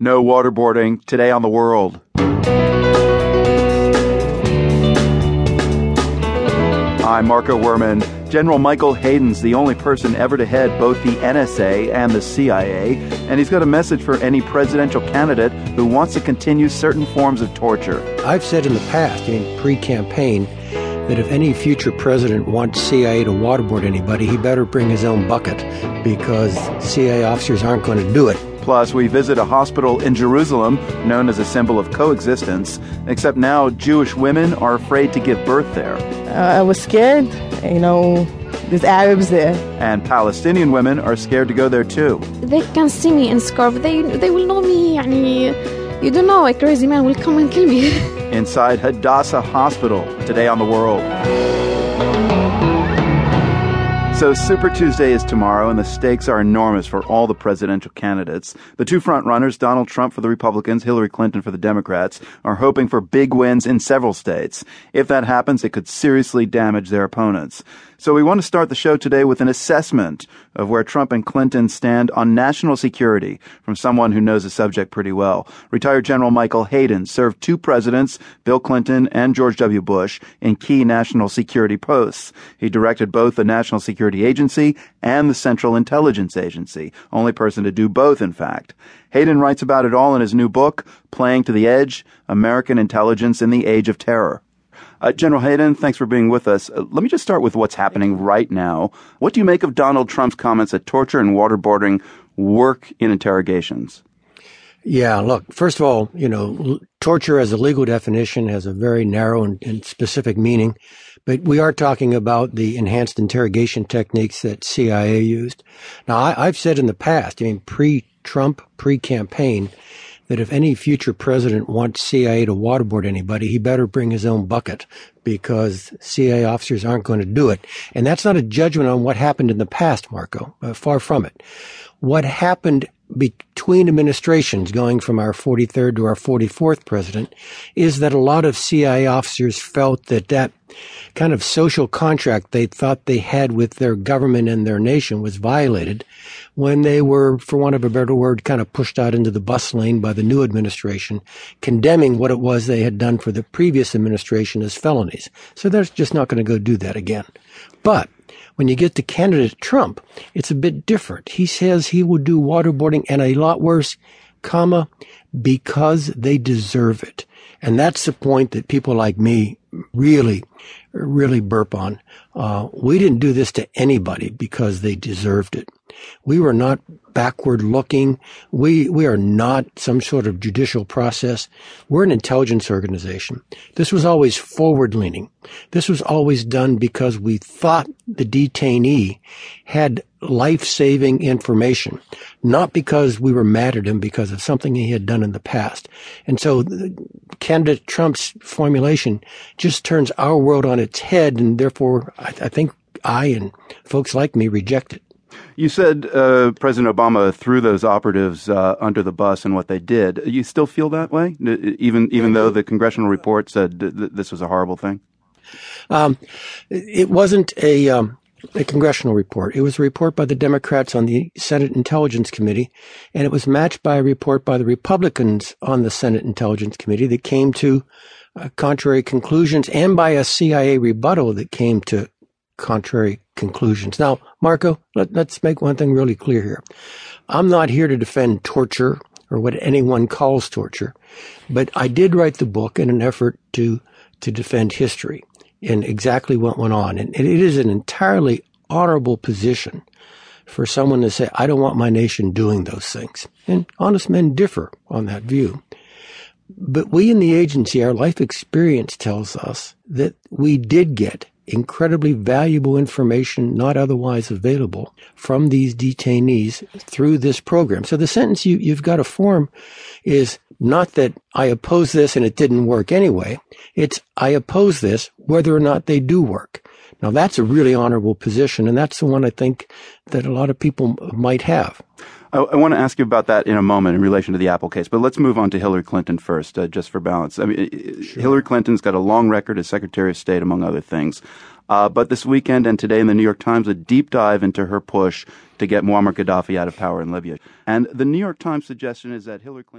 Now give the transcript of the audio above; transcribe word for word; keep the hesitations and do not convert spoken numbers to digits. No waterboarding, today on The World. I'm Marco Werman. General Michael Hayden's the only person ever to head both the N S A and the C I A, and he's got a message for any presidential candidate who wants to continue certain forms of torture. I've said in the past, in pre-campaign, that if any future president wants C I A to waterboard anybody, he better bring his own bucket, because C I A officers aren't going to do it. Plus, we visit a hospital in Jerusalem known as a symbol of coexistence, except now Jewish women are afraid to give birth there. Uh, I was scared, you know, there's Arabs there. And Palestinian women are scared to go there too. They can see me in scarf, they, they will know me, يعني, you don't know, a crazy man will come and kill me. Inside Hadassah Hospital, today on The World. So Super Tuesday is tomorrow, and the stakes are enormous for all the presidential candidates. The two front-runners, Donald Trump for the Republicans, Hillary Clinton for the Democrats, are hoping for big wins in several states. If that happens, it could seriously damage their opponents. So we want to start the show today with an assessment of where Trump and Clinton stand on national security from someone who knows the subject pretty well. Retired General Michael Hayden served two presidents, Bill Clinton and George W. Bush, in key national security posts. He directed both the National Security Agency and the Central Intelligence Agency. Only person to do both, in fact. Hayden writes about it all in his new book, Playing to the Edge, American Intelligence in the Age of Terror. Uh, General Hayden, thanks for being with us. Uh, let me just start with what's happening right now. What do you make of Donald Trump's comments that torture and waterboarding work in interrogations? Yeah, look, first of all, you know, l- torture as a legal definition has a very narrow and, and specific meaning. But we are talking about the enhanced interrogation techniques that C I A used. Now, I, I've said in the past, I mean, pre-Trump, pre-campaign, that if any future president wants C I A to waterboard anybody, he better bring his own bucket, because C I A officers aren't going to do it. And that's not a judgment on what happened in the past, Marco. Uh, far from it. What happened between administrations, going from our forty-third to our forty-fourth president, is that a lot of C I A officers felt that that kind of social contract they thought they had with their government and their nation was violated when they were, for want of a better word, kind of pushed out into the bus lane by the new administration, condemning what it was they had done for the previous administration as felonies. So they're just not going to go do that again. But when you get to candidate Trump, it's a bit different. He says he will do waterboarding and a lot worse, comma, because they deserve it. And that's the point that people like me really, really burp on. Uh, we didn't do this to anybody because they deserved it. We were not backward looking. We, we are not some sort of judicial process. We're an intelligence organization. This was always forward leaning. This was always done because we thought the detainee had life-saving information, not because we were mad at him because of something he had done in the past. And so candidate Trump's formulation just turns our world on its head, and therefore I, I think I and folks like me reject it. You said uh, President Obama threw those operatives uh, under the bus and what they did. You still feel that way, even even though the congressional report said th- th- this was a horrible thing? Um, it wasn't a, um, a congressional report. It was a report by the Democrats on the Senate Intelligence Committee, and it was matched by a report by the Republicans on the Senate Intelligence Committee that came to uh, contrary conclusions, and by a C I A rebuttal that came to contrary conclusions. Now, Marco, let, let's make one thing really clear here. I'm not here to defend torture or what anyone calls torture, but I did write the book in an effort to to defend history and exactly what went on. And it is an entirely honorable position for someone to say, I don't want my nation doing those things. And honest men differ on that view. But we in the agency, our life experience tells us that we did get incredibly valuable information not otherwise available from these detainees through this program. So the sentence you, you've got to form is not that I oppose this and it didn't work anyway. It's I oppose this whether or not they do work. Now, that's a really honorable position, and that's the one I think that a lot of people might have. I, I want to ask you about that in a moment in relation to the Apple case, but let's move on to Hillary Clinton first, uh, just for balance. I mean, sure. Hillary Clinton's got a long record as Secretary of State, among other things. Uh, but this weekend and today in the New York Times, a deep dive into her push to get Muammar Gaddafi out of power in Libya. And the New York Times suggestion is that Hillary Clinton...